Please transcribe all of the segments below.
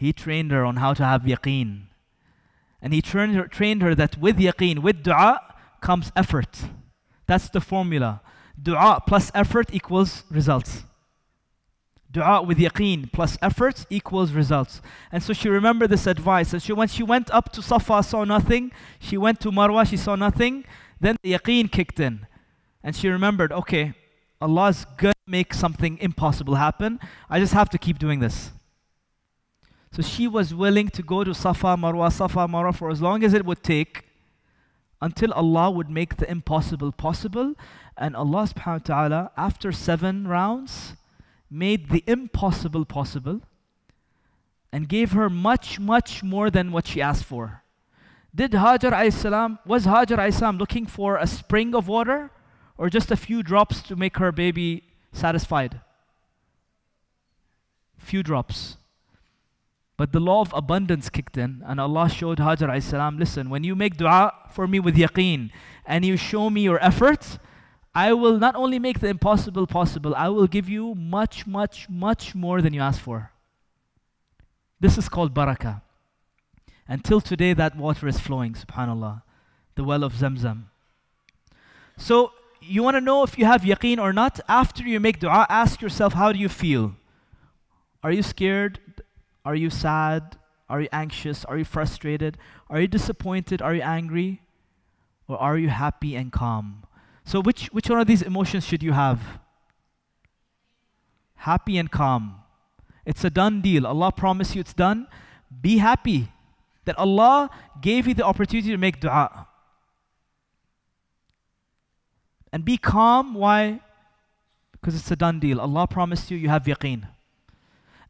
He trained her on how to have yaqeen. And he trained her that with yaqeen, with dua, comes effort. That's the formula. Dua plus effort equals results. Dua with yaqeen plus effort equals results. And so she remembered this advice. And when she went up to Safa, saw nothing. She went to Marwa, she saw nothing. Then the yaqeen kicked in. And she remembered, okay, Allah's gonna make something impossible happen. I just have to keep doing this. So she was willing to go to Safa, Marwa for as long as it would take until Allah would make the impossible possible. And Allah subhanahu wa ta'ala, after 7 rounds, made the impossible possible and gave her much, much more than what she asked for. Was Hajar alayhi salam looking for a spring of water or just a few drops to make her baby satisfied? Few drops. But the law of abundance kicked in, and Allah showed Hajar alayhi salam, listen, when you make dua for me with yaqeen and you show me your efforts, I will not only make the impossible possible, I will give you much, much, much more than you asked for. This is called barakah. Until today, that water is flowing, subhanAllah, the well of Zamzam. So you want to know if you have yaqeen or not? After you make dua, ask yourself, how do you feel? Are you scared? Are you sad? Are you anxious? Are you frustrated? Are you disappointed? Are you angry? Or are you happy and calm? So which one of these emotions should you have? Happy and calm. It's a done deal. Allah promised you it's done. Be happy that Allah gave you the opportunity to make dua. And be calm. Why? Because it's a done deal. Allah promised you, you have yaqeen.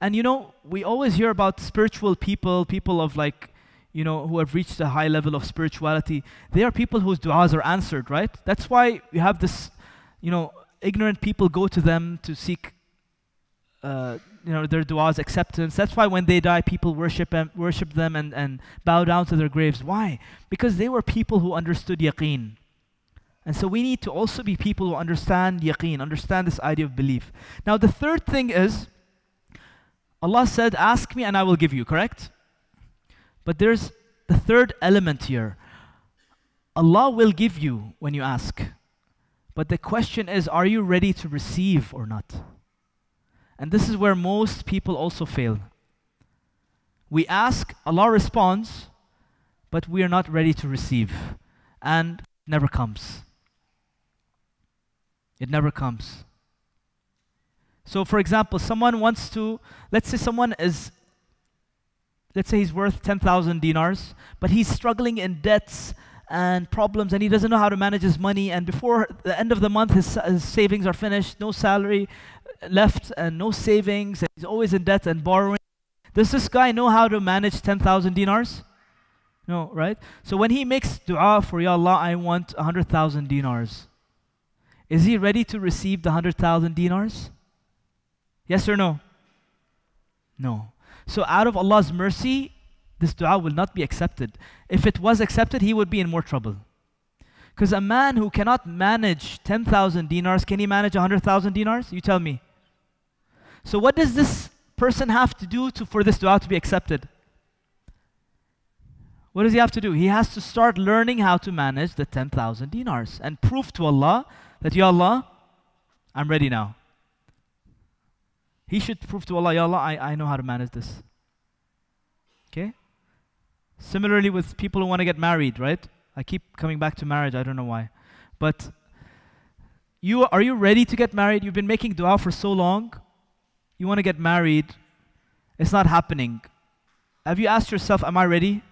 And you know, we always hear about spiritual people, people of like, you know, who have reached a high level of spirituality. They are people whose du'as are answered, right? That's why you have this, you know, ignorant people go to them to seek, you know, their du'as acceptance. That's why when they die, people worship them and bow down to their graves. Why? Because they were people who understood yaqeen. And so we need to also be people who understand yaqeen, understand this idea of belief. Now the third thing is, Allah said, ask me and I will give you, correct? But there's the third element here. Allah will give you when you ask. But the question is, are you ready to receive or not? And this is where most people also fail. We ask, Allah responds, but we are not ready to receive. And it never comes. It never comes. So for example, someone wants to, let's say he's worth 10,000 dinars, but he's struggling in debts and problems, and he doesn't know how to manage his money, and before the end of the month, his savings are finished, no salary left, and no savings, and he's always in debt and borrowing. Does this guy know how to manage 10,000 dinars? No, right? So when he makes dua for, Ya Allah, I want 100,000 dinars, is he ready to receive the 100,000 dinars? Yes or no? No. So out of Allah's mercy, this dua will not be accepted. If it was accepted, he would be in more trouble. Because a man who cannot manage 10,000 dinars, can he manage 100,000 dinars? You tell me. So what does this person have to do for this dua to be accepted? What does he have to do? He has to start learning how to manage the 10,000 dinars and prove to Allah that, Ya Allah, I'm ready now. He should prove to Allah, Ya Allah, I know how to manage this. Okay? Similarly with people who want to get married, right? I keep coming back to marriage, I don't know why. But are you ready to get married? You've been making dua for so long. You want to get married. It's not happening. Have you asked yourself, am I ready?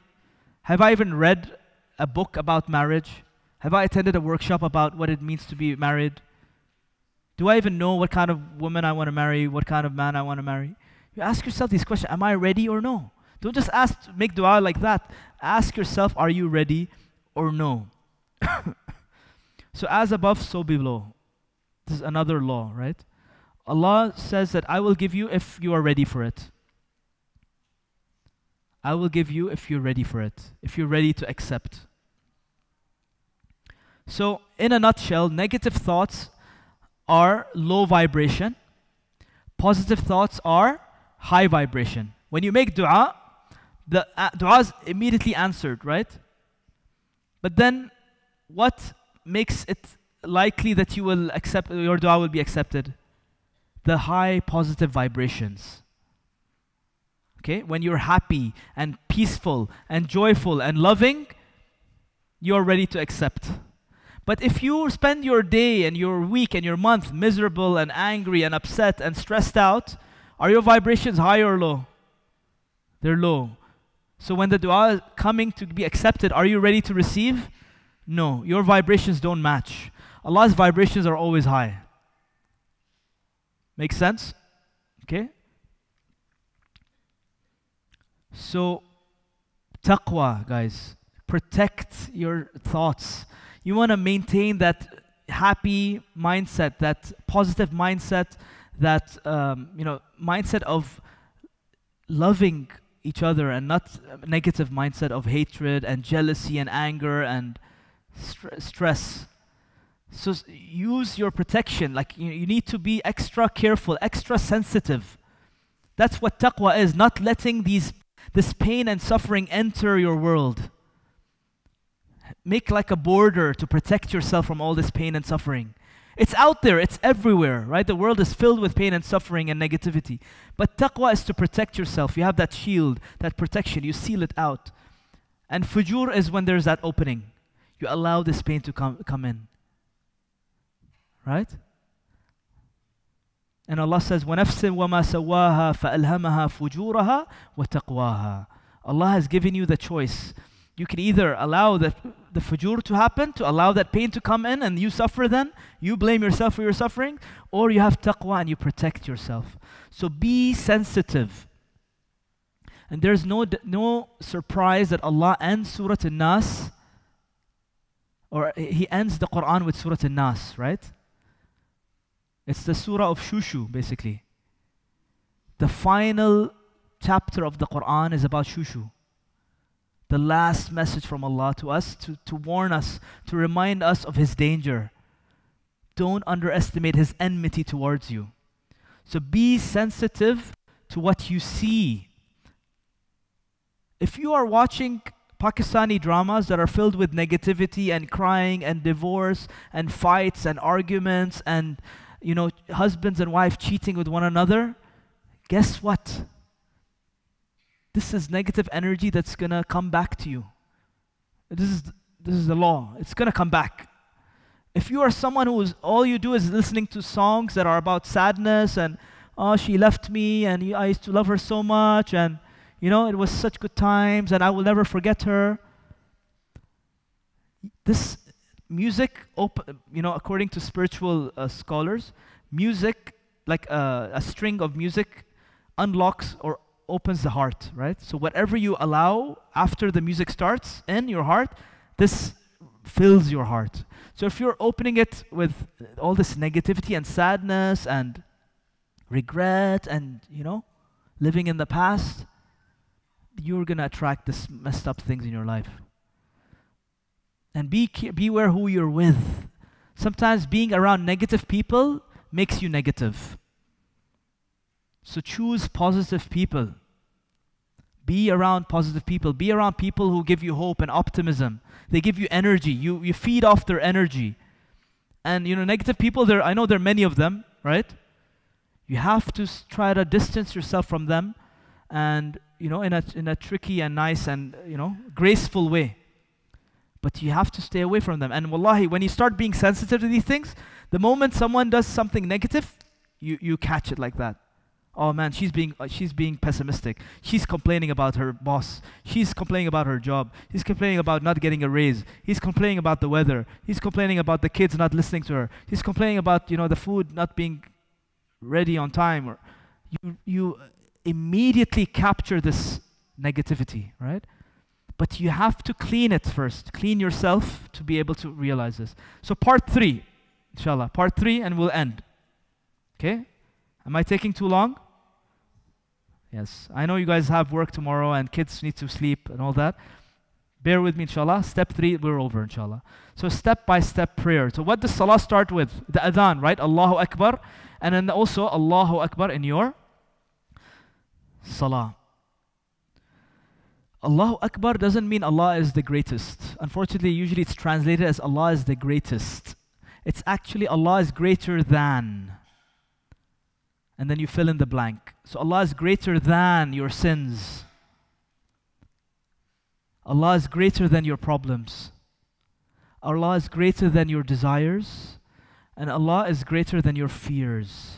Have I even read a book about marriage? Have I attended a workshop about what it means to be married? Do I even know what kind of woman I want to marry, what kind of man I want to marry? You ask yourself these questions, am I ready or no? Don't just ask to make dua like that. Ask yourself, are you ready or no? So as above, so below. This is another law, right? Allah says that I will give you if you are ready for it. I will give you if you're ready for it, if you're ready to accept. So in a nutshell, negative thoughts are low vibration. Positive thoughts are high vibration. When you make dua, the dua is immediately answered, right? But then what makes it likely that you will accept, your dua will be accepted? The high positive vibrations. Okay, when you're happy and peaceful and joyful and loving, you're ready to accept. But if you spend your day and your week and your month miserable and angry and upset and stressed out, are your vibrations high or low? They're low. So when the dua is coming to be accepted, are you ready to receive? No, your vibrations don't match. Allah's vibrations are always high. Make sense? Okay? So, taqwa, guys. Protect your thoughts. You want to maintain that happy mindset, that positive mindset, that mindset of loving each other and not negative mindset of hatred and jealousy and anger and stress. So use your protection. Like you need to be extra careful, extra sensitive. That's what taqwa is, not letting this pain and suffering enter your world. Make like a border to protect yourself from all this pain and suffering. It's out there, it's everywhere, right? The world is filled with pain and suffering and negativity. But taqwa is to protect yourself. You have that shield, that protection, you seal it out. And fujur is when there's that opening. You allow this pain to come in, right? And Allah says, wa nafsin wa ma sawwaha, fa alhamaha fujuraha wa taqwaha. Allah has given you the choice. You can either allow the fujur to happen, to allow that pain to come in and you suffer then, you blame yourself for your suffering, or you have taqwa and you protect yourself. So be sensitive. And there's no surprise that Allah ends Surah An-Nas, or He ends the Quran with Surah An-Nas, right? It's the Surah of Shushu, basically. The final chapter of the Quran is about Shushu. The last message from Allah to us, to warn us, to remind us of His danger. Don't underestimate His enmity towards you. So be sensitive to what you see. If you are watching Pakistani dramas that are filled with negativity and crying and divorce and fights and arguments and, husbands and wife cheating with one another, guess what? This is negative energy that's going to come back to you. This is the law. It's going to come back. If you are someone who is, all you do is listening to songs that are about sadness and, oh, she left me and I used to love her so much and, it was such good times and I will never forget her. This music, according to spiritual scholars, music, like a string of music, unlocks or opens the heart, right? So whatever you allow after the music starts in your heart, this fills your heart. So if you're opening it with all this negativity and sadness and regret and, living in the past, you're going to attract this messed up things in your life. And beware who you're with. Sometimes being around negative people makes you negative. So choose positive people. Be around positive people. Be around people who give you hope and optimism. They give you energy. You feed off their energy. And negative people, I know there are many of them, right? You have to try to distance yourself from them, and in a tricky and nice and graceful way. But you have to stay away from them. And wallahi, when you start being sensitive to these things, the moment someone does something negative, you catch it like that. Oh man, she's being pessimistic. She's complaining about her boss. She's complaining about her job. She's complaining about not getting a raise. He's complaining about the weather. He's complaining about the kids not listening to her. He's complaining about the food not being ready on time. Or you immediately capture this negativity, right? But you have to clean it first. Clean yourself to be able to realize this. So part 3, inshallah. Part 3, and we'll end. Okay? Am I taking too long? Yes, I know you guys have work tomorrow and kids need to sleep and all that. Bear with me, inshallah. Step 3, we're over, inshallah. So step-by-step prayer. So what does salah start with? The adhan, right? Allahu Akbar. And then also Allahu Akbar in your salah. Allahu Akbar doesn't mean Allah is the greatest. Unfortunately, usually it's translated as Allah is the greatest. It's actually Allah is greater than. And then you fill in the blank. So Allah is greater than your sins. Allah is greater than your problems. Allah is greater than your desires. And Allah is greater than your fears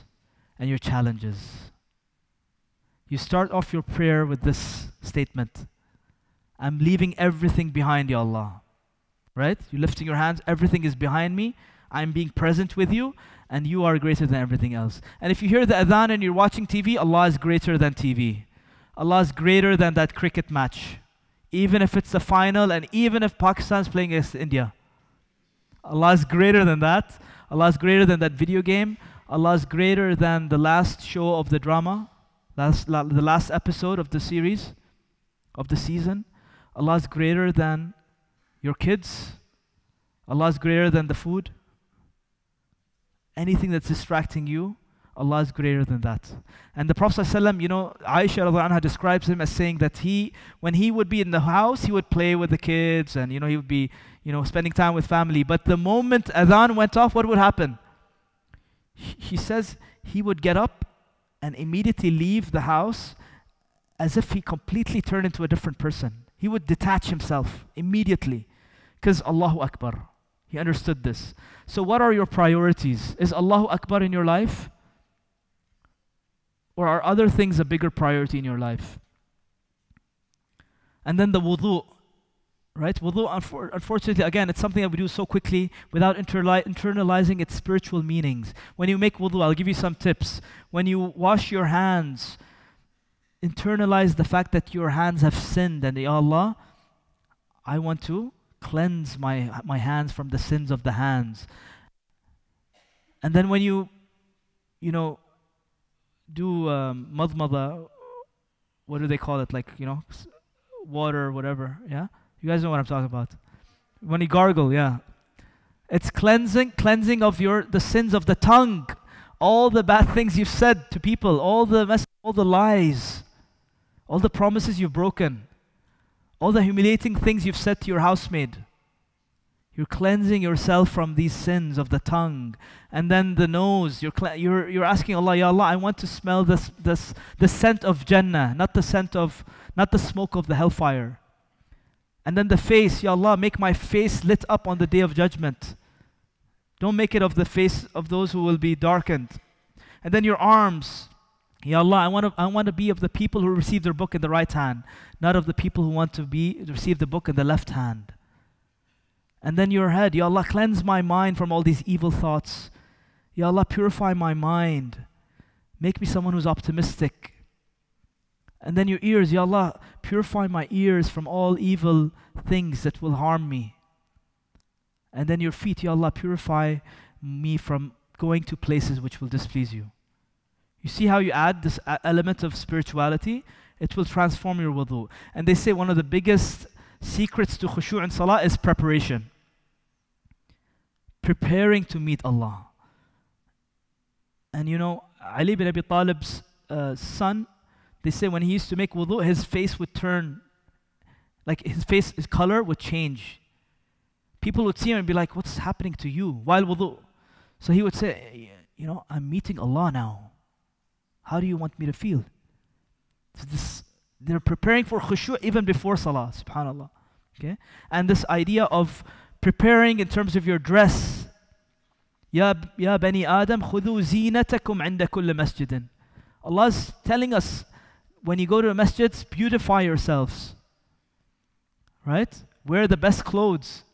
and your challenges. You start off your prayer with this statement. I'm leaving everything behind, Ya Allah. Right? You're lifting your hands, everything is behind me. I'm being present with you, and you are greater than everything else. And if you hear the adhan and you're watching TV, Allah is greater than TV. Allah is greater than that cricket match. Even if it's the final, and even if Pakistan's playing against India. Allah is greater than that. Allah is greater than that video game. Allah is greater than the last show of the drama, the last episode of the series, of the season. Allah is greater than your kids. Allah is greater than the food. Anything that's distracting you, Allah is greater than that. And the Prophet ﷺ, you know, Aisha radhiallahu anha describes him as saying that when he would be in the house, he would play with the kids and, you know, he would be, you know, spending time with family. But the moment adhan went off, what would happen? She says he would get up and immediately leave the house as if he completely turned into a different person. He would detach himself immediately because Allahu Akbar. He understood this. So what are your priorities? Is Allahu Akbar in your life? Or are other things a bigger priority in your life? And then the wudu, right? Wudu, unfortunately, again, it's something that we do so quickly without internalizing its spiritual meanings. When you make wudu, I'll give you some tips. When you wash your hands, internalize the fact that your hands have sinned and, Ya Allah, I want to cleanse my hands from the sins of the hands. And then when you do mudmada, what do they call it? Like, you know, water, whatever, yeah? You guys know what I'm talking about. When you gargle, yeah. It's cleansing of the sins of the tongue. All the bad things you've said to people, all the lies, all the promises you've broken, all the humiliating things you've said to your housemaid. You're cleansing yourself from these sins of the tongue. And then the nose, you're asking Allah, Ya Allah, I want to smell the scent of Jannah, not the smoke of the hellfire. And then the face, Ya Allah, make my face lit up on the day of judgment. Don't make it of the face of those who will be darkened. And then your arms, Ya Allah, I want to be of the people who receive their book in the right hand, not of the people who want to receive the book in the left hand. And then your head, Ya Allah, cleanse my mind from all these evil thoughts. Ya Allah, purify my mind. Make me someone who's optimistic. And then your ears, Ya Allah, purify my ears from all evil things that will harm me. And then your feet, Ya Allah, purify me from going to places which will displease you. You see how you add this element of spirituality? It will transform your wudu. And they say one of the biggest secrets to khushu and salah is preparation. Preparing to meet Allah. And you know, Ali bin Abi Talib's son, they say when he used to make wudu, his face would turn, like his color would change. People would see him and be like, what's happening to you while wudu? So he would say, you know, I'm meeting Allah now. How do you want me to feel? So they're preparing for khushu' even before salah, subhanAllah. Okay? And this idea of preparing in terms of your dress. Ya Bani Adam, khudu zinatakum inda kulli masjidin. Allah's telling us, when you go to the masjids, beautify yourselves. Right? Wear the best clothes.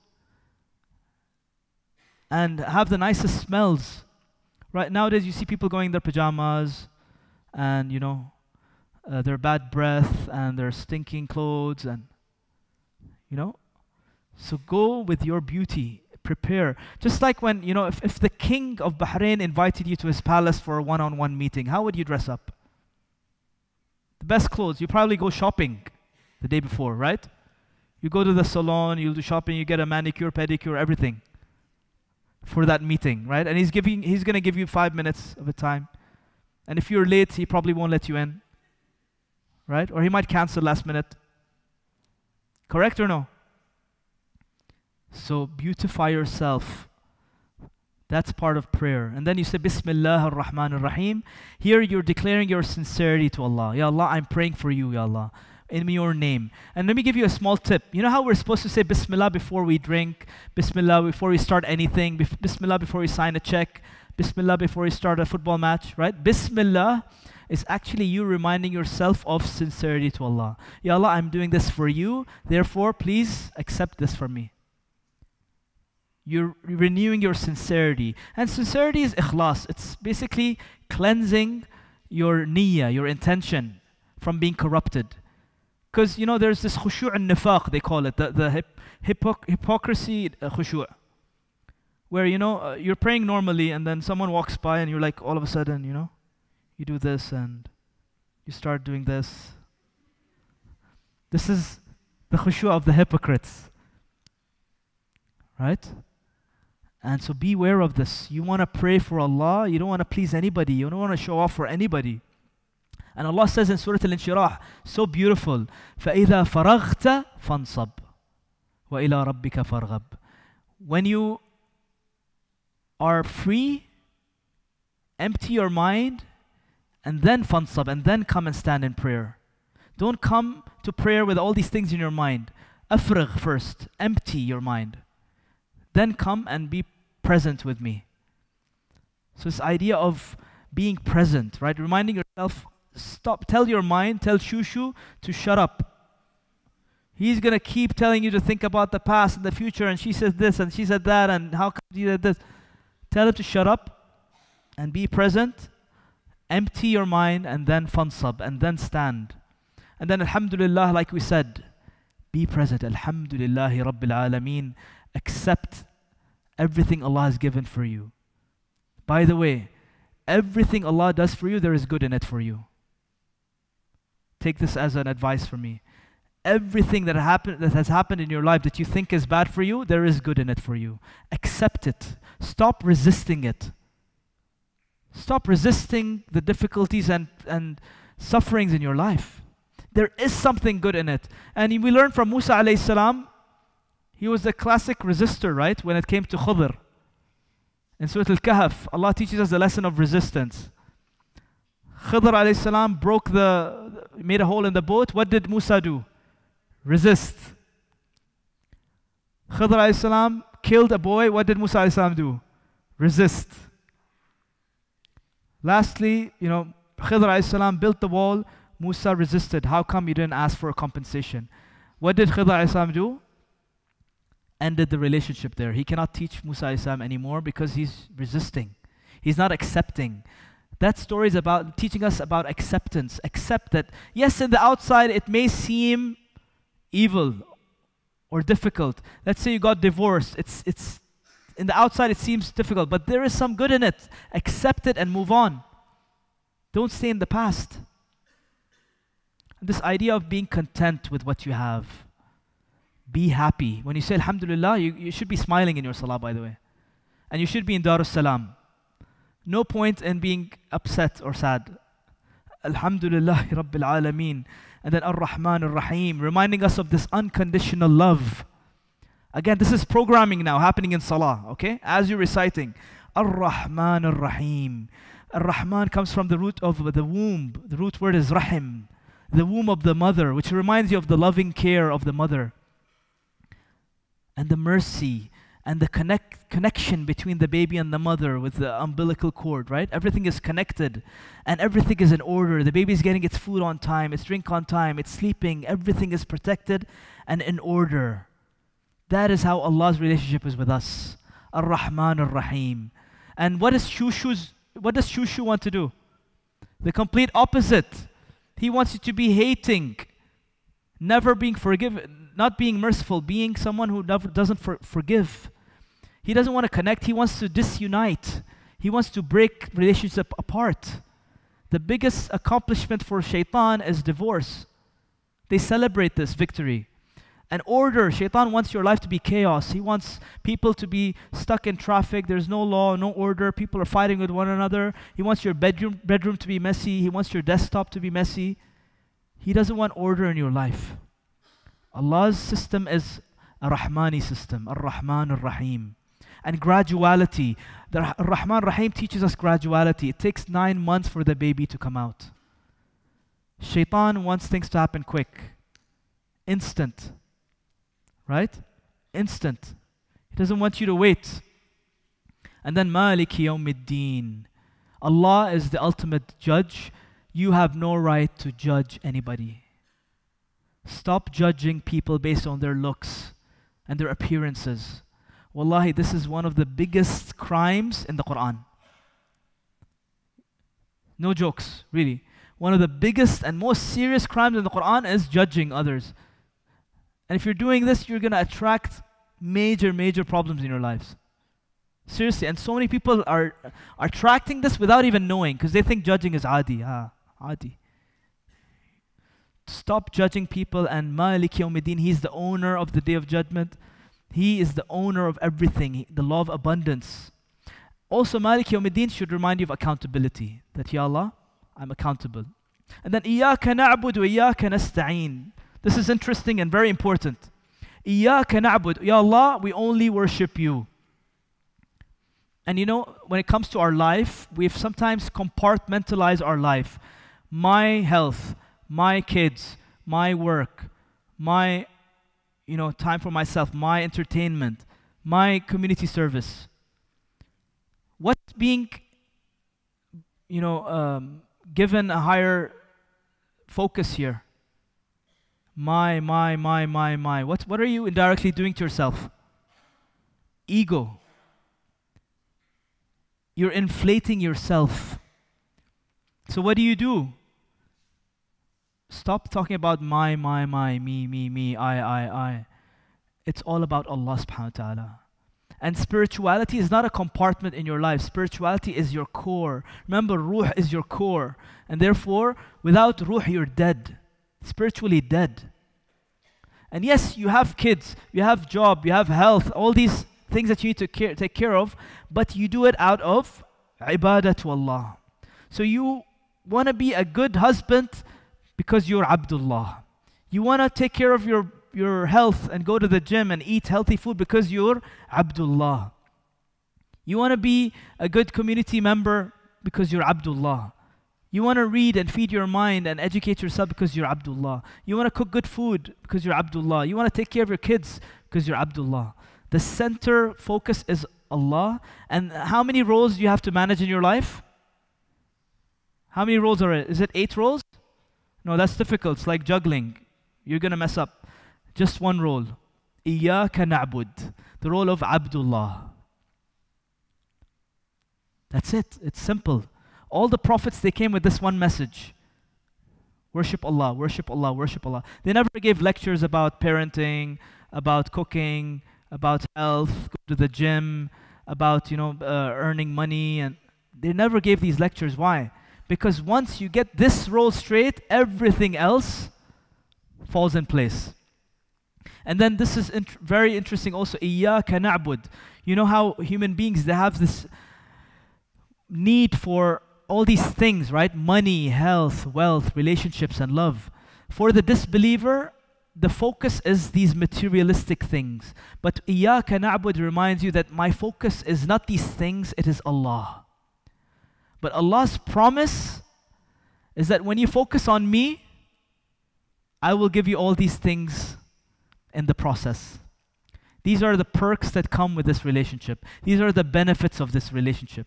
And have the nicest smells. Right, nowadays you see people going in their pajamas and, you know, their bad breath and their stinking clothes and, you know. So go with your beauty, prepare. Just like when, you know, if the king of Bahrain invited you to his palace for a one-on-one meeting, how would you dress up? The best clothes, you probably go shopping the day before, right? You go to the salon, you'll do shopping, you get a manicure, pedicure, everything for that meeting, right? And he's gonna give you 5 minutes of a time. And if you're late, he probably won't let you in, right? Or he might cancel last minute. Correct or no? So beautify yourself. That's part of prayer. And then you say, Bismillah ar-Rahman ar-Raheem. Here you're declaring your sincerity to Allah. Ya Allah, I'm praying for you, Ya Allah, in your name. And let me give you a small tip. You know how we're supposed to say Bismillah before we drink, Bismillah before we start anything, Bismillah before we sign a check, Bismillah before we start a football match, right? Bismillah is actually you reminding yourself of sincerity to Allah. Ya Allah, I'm doing this for you, therefore please accept this from me. You're renewing your sincerity. And sincerity is ikhlas. It's basically cleansing your niyyah, your intention, from being corrupted. Because, you know, there's this khushu' al-nifaq, they call it, the hypocrisy khushu'. Where, you know, you're praying normally and then someone walks by and you're like, all of a sudden, you know, you do this and you start doing this. This is the khushu' of the hypocrites. Right? And so beware of this. You want to pray for Allah, you don't want to please anybody, you don't want to show off for anybody. And Allah says in Surah Al-Inshirah, so beautiful, فَإِذَا فَرَغْتَ فَانْصَبْ وَإِلَىٰ رَبِّكَ فَارْغَبْ. When you are free, empty your mind, and then fansab, and then come and stand in prayer. Don't come to prayer with all these things in your mind. Afragh first, empty your mind. Then come and be present with me. So this idea of being present, right? Reminding yourself, stop, tell your mind, tell Shushu to shut up. He's going to keep telling you to think about the past and the future, and she says this and she said that, and how come you did this? Tell him to shut up and be present, empty your mind, and then fansab, and then stand. And then alhamdulillah, like we said, be present. Alhamdulillahi rabbil alameen. Accept everything Allah has given for you. By the way, everything Allah does for you, there is good in it for you. Take this as an advice for me. Everything that has happened in your life that you think is bad for you, there is good in it for you. Accept it. Stop resisting it. Stop resisting the difficulties and sufferings in your life. There is something good in it. And we learn from Musa alayhi salam. He was the classic resistor, right, when it came to Khudr. In Surah Al-Kahf, Allah teaches us the lesson of resistance. Khidr alayhi salam made a hole in the boat. What did Musa do? Resist. Khidr alayhi salam killed a boy. What did Musa alayhi salam do? Resist. Lastly, you know, Khidr alayhi salam built the wall. Musa resisted. How come you didn't ask for a compensation? What did Khidr alayhi salam do? Ended the relationship there. He cannot teach Musa Islam anymore because he's resisting. He's not accepting. That story is about teaching us about acceptance. Accept that, yes, in the outside it may seem evil or difficult. Let's say you got divorced. It's in the outside it seems difficult, but there is some good in it. Accept it and move on. Don't stay in the past. This idea of being content with what you have. Be happy. When you say alhamdulillah, you should be smiling in your salah, by the way. And you should be in darus salam. No point in being upset or sad. Alhamdulillahi rabbil alameen. And then Ar-Rahman Ar-Raheem, reminding us of this unconditional love. Again, this is programming now happening in salah, okay? As you're reciting, Ar-Rahman Ar-Raheem. Ar-Rahman comes from the root of the womb. The root word is rahim, the womb of the mother, which reminds you of the loving care of the mother. And the mercy and the connection between the baby and the mother with the umbilical cord, right? Everything is connected and everything is in order. The baby is getting its food on time, its drink on time, it's sleeping. Everything is protected and in order. That is how Allah's relationship is with us. Ar-Rahman Ar-Raheem. And what does Shushu want to do? The complete opposite. He wants you to be hating, never being forgiven. Not being merciful, being someone who doesn't forgive. He doesn't want to connect, he wants to disunite. He wants to break relationships apart. The biggest accomplishment for Shaitan is divorce. They celebrate this victory. And order, Shaitan wants your life to be chaos. He wants people to be stuck in traffic. There's no law, no order. People are fighting with one another. He wants your bedroom to be messy. He wants your desktop to be messy. He doesn't want order in your life. Allah's system is a Rahmani system, Ar-Rahman Ar-Raheem. And graduality. The Ar-Rahman Ar-Raheem teaches us graduality. It takes 9 months for the baby to come out. Shaitan wants things to happen quick. Instant. Right? Instant. He doesn't want you to wait. And then Maliki Yawmideen. Allah is the ultimate judge. You have no right to judge anybody. Stop judging people based on their looks and their appearances. Wallahi, this is one of the biggest crimes in the Quran. No jokes, really. One of the biggest and most serious crimes in the Quran is judging others. And if you're doing this, you're going to attract major, major problems in your lives. Seriously, and so many people are attracting this without even knowing, because they think judging is adi. Adi. Stop judging people, and Maliki Yawmideen, he's the owner of the Day of Judgment. He is the owner of everything, the law of abundance. Also, Maliki Yawmideen should remind you of accountability, that Ya Allah, I'm accountable. And then, Iyaka na'budu wa Iyaka nasta'een. This is interesting and very important. Iyaka na'budu, Ya Allah, we only worship you. And you know, when it comes to our life, we've sometimes compartmentalized our life. My health, my kids, my work, my time for myself, my entertainment, my community service. What's being given a higher focus here? My. What are you indirectly doing to yourself? Ego. You're inflating yourself. So what do? Stop talking about my, me, I. It's all about Allah subhanahu wa ta'ala. And spirituality is not a compartment in your life. Spirituality is your core. Remember, ruh is your core. And therefore, without ruh, you're dead. Spiritually dead. And yes, you have kids, you have job, you have health, all these things that you need to take care of, but you do it out of ibadah to Allah. So you want to be a good husband because you're Abdullah. You want to take care of your health and go to the gym and eat healthy food because you're Abdullah. You want to be a good community member because you're Abdullah. You want to read and feed your mind and educate yourself because you're Abdullah. You want to cook good food because you're Abdullah. You want to take care of your kids because you're Abdullah. The center focus is Allah. And how many roles do you have to manage in your life? How many roles are it? Is it 8 roles? No, that's difficult. It's like juggling. You're going to mess up. Just one role. Iyaka na'bud. The role of Abdullah. That's it. It's simple. All the prophets, they came with this one message. Worship Allah, worship Allah, worship Allah. They never gave lectures about parenting, about cooking, about health, go to the gym, about earning money. And they never gave these lectures. Why? Because once you get this role straight, everything else falls in place. And then this is very interesting also. Iyaka na'bud. You know how human beings, they have this need for all these things, right? Money, health, wealth, relationships, and love. For the disbeliever, the focus is these materialistic things. But Iyaka na'bud reminds you that my focus is not these things, it is Allah. But Allah's promise is that when you focus on me, I will give you all these things in the process. These are the perks that come with this relationship. These are the benefits of this relationship.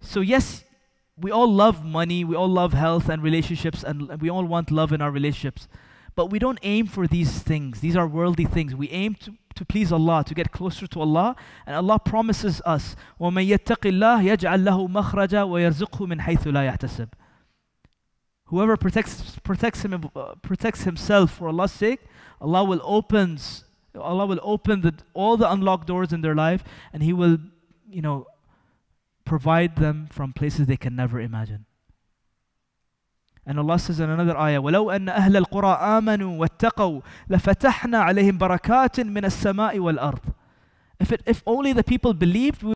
So yes, we all love money, we all love health and relationships, and we all want love in our relationships. But we don't aim for these things. These are worldly things. We aim to please Allah, to get closer to Allah. And Allah promises us, وَمَنْ يَتَّقِ اللَّهِ يَجْعَلْ لَهُ مَخْرَجًا وَيَرْزُقْهُ مِنْ حَيْثُ لَا يَحْتَسِبْ. Whoever protects himself for Allah's sake, Allah will open all the unlocked doors in their life, and He will, provide them from places they can never imagine. And Allah says in another ayah, وَلَوْ أَنَّ أَهْلَ الْقُرَىٰ آمَنُوا وَاتَّقَوْا لَفَتَحْنَا عَلَيْهِمْ بَرَكَاتٍ مِنَ السَّمَاءِ وَالْأَرْضِ. If only the people believed,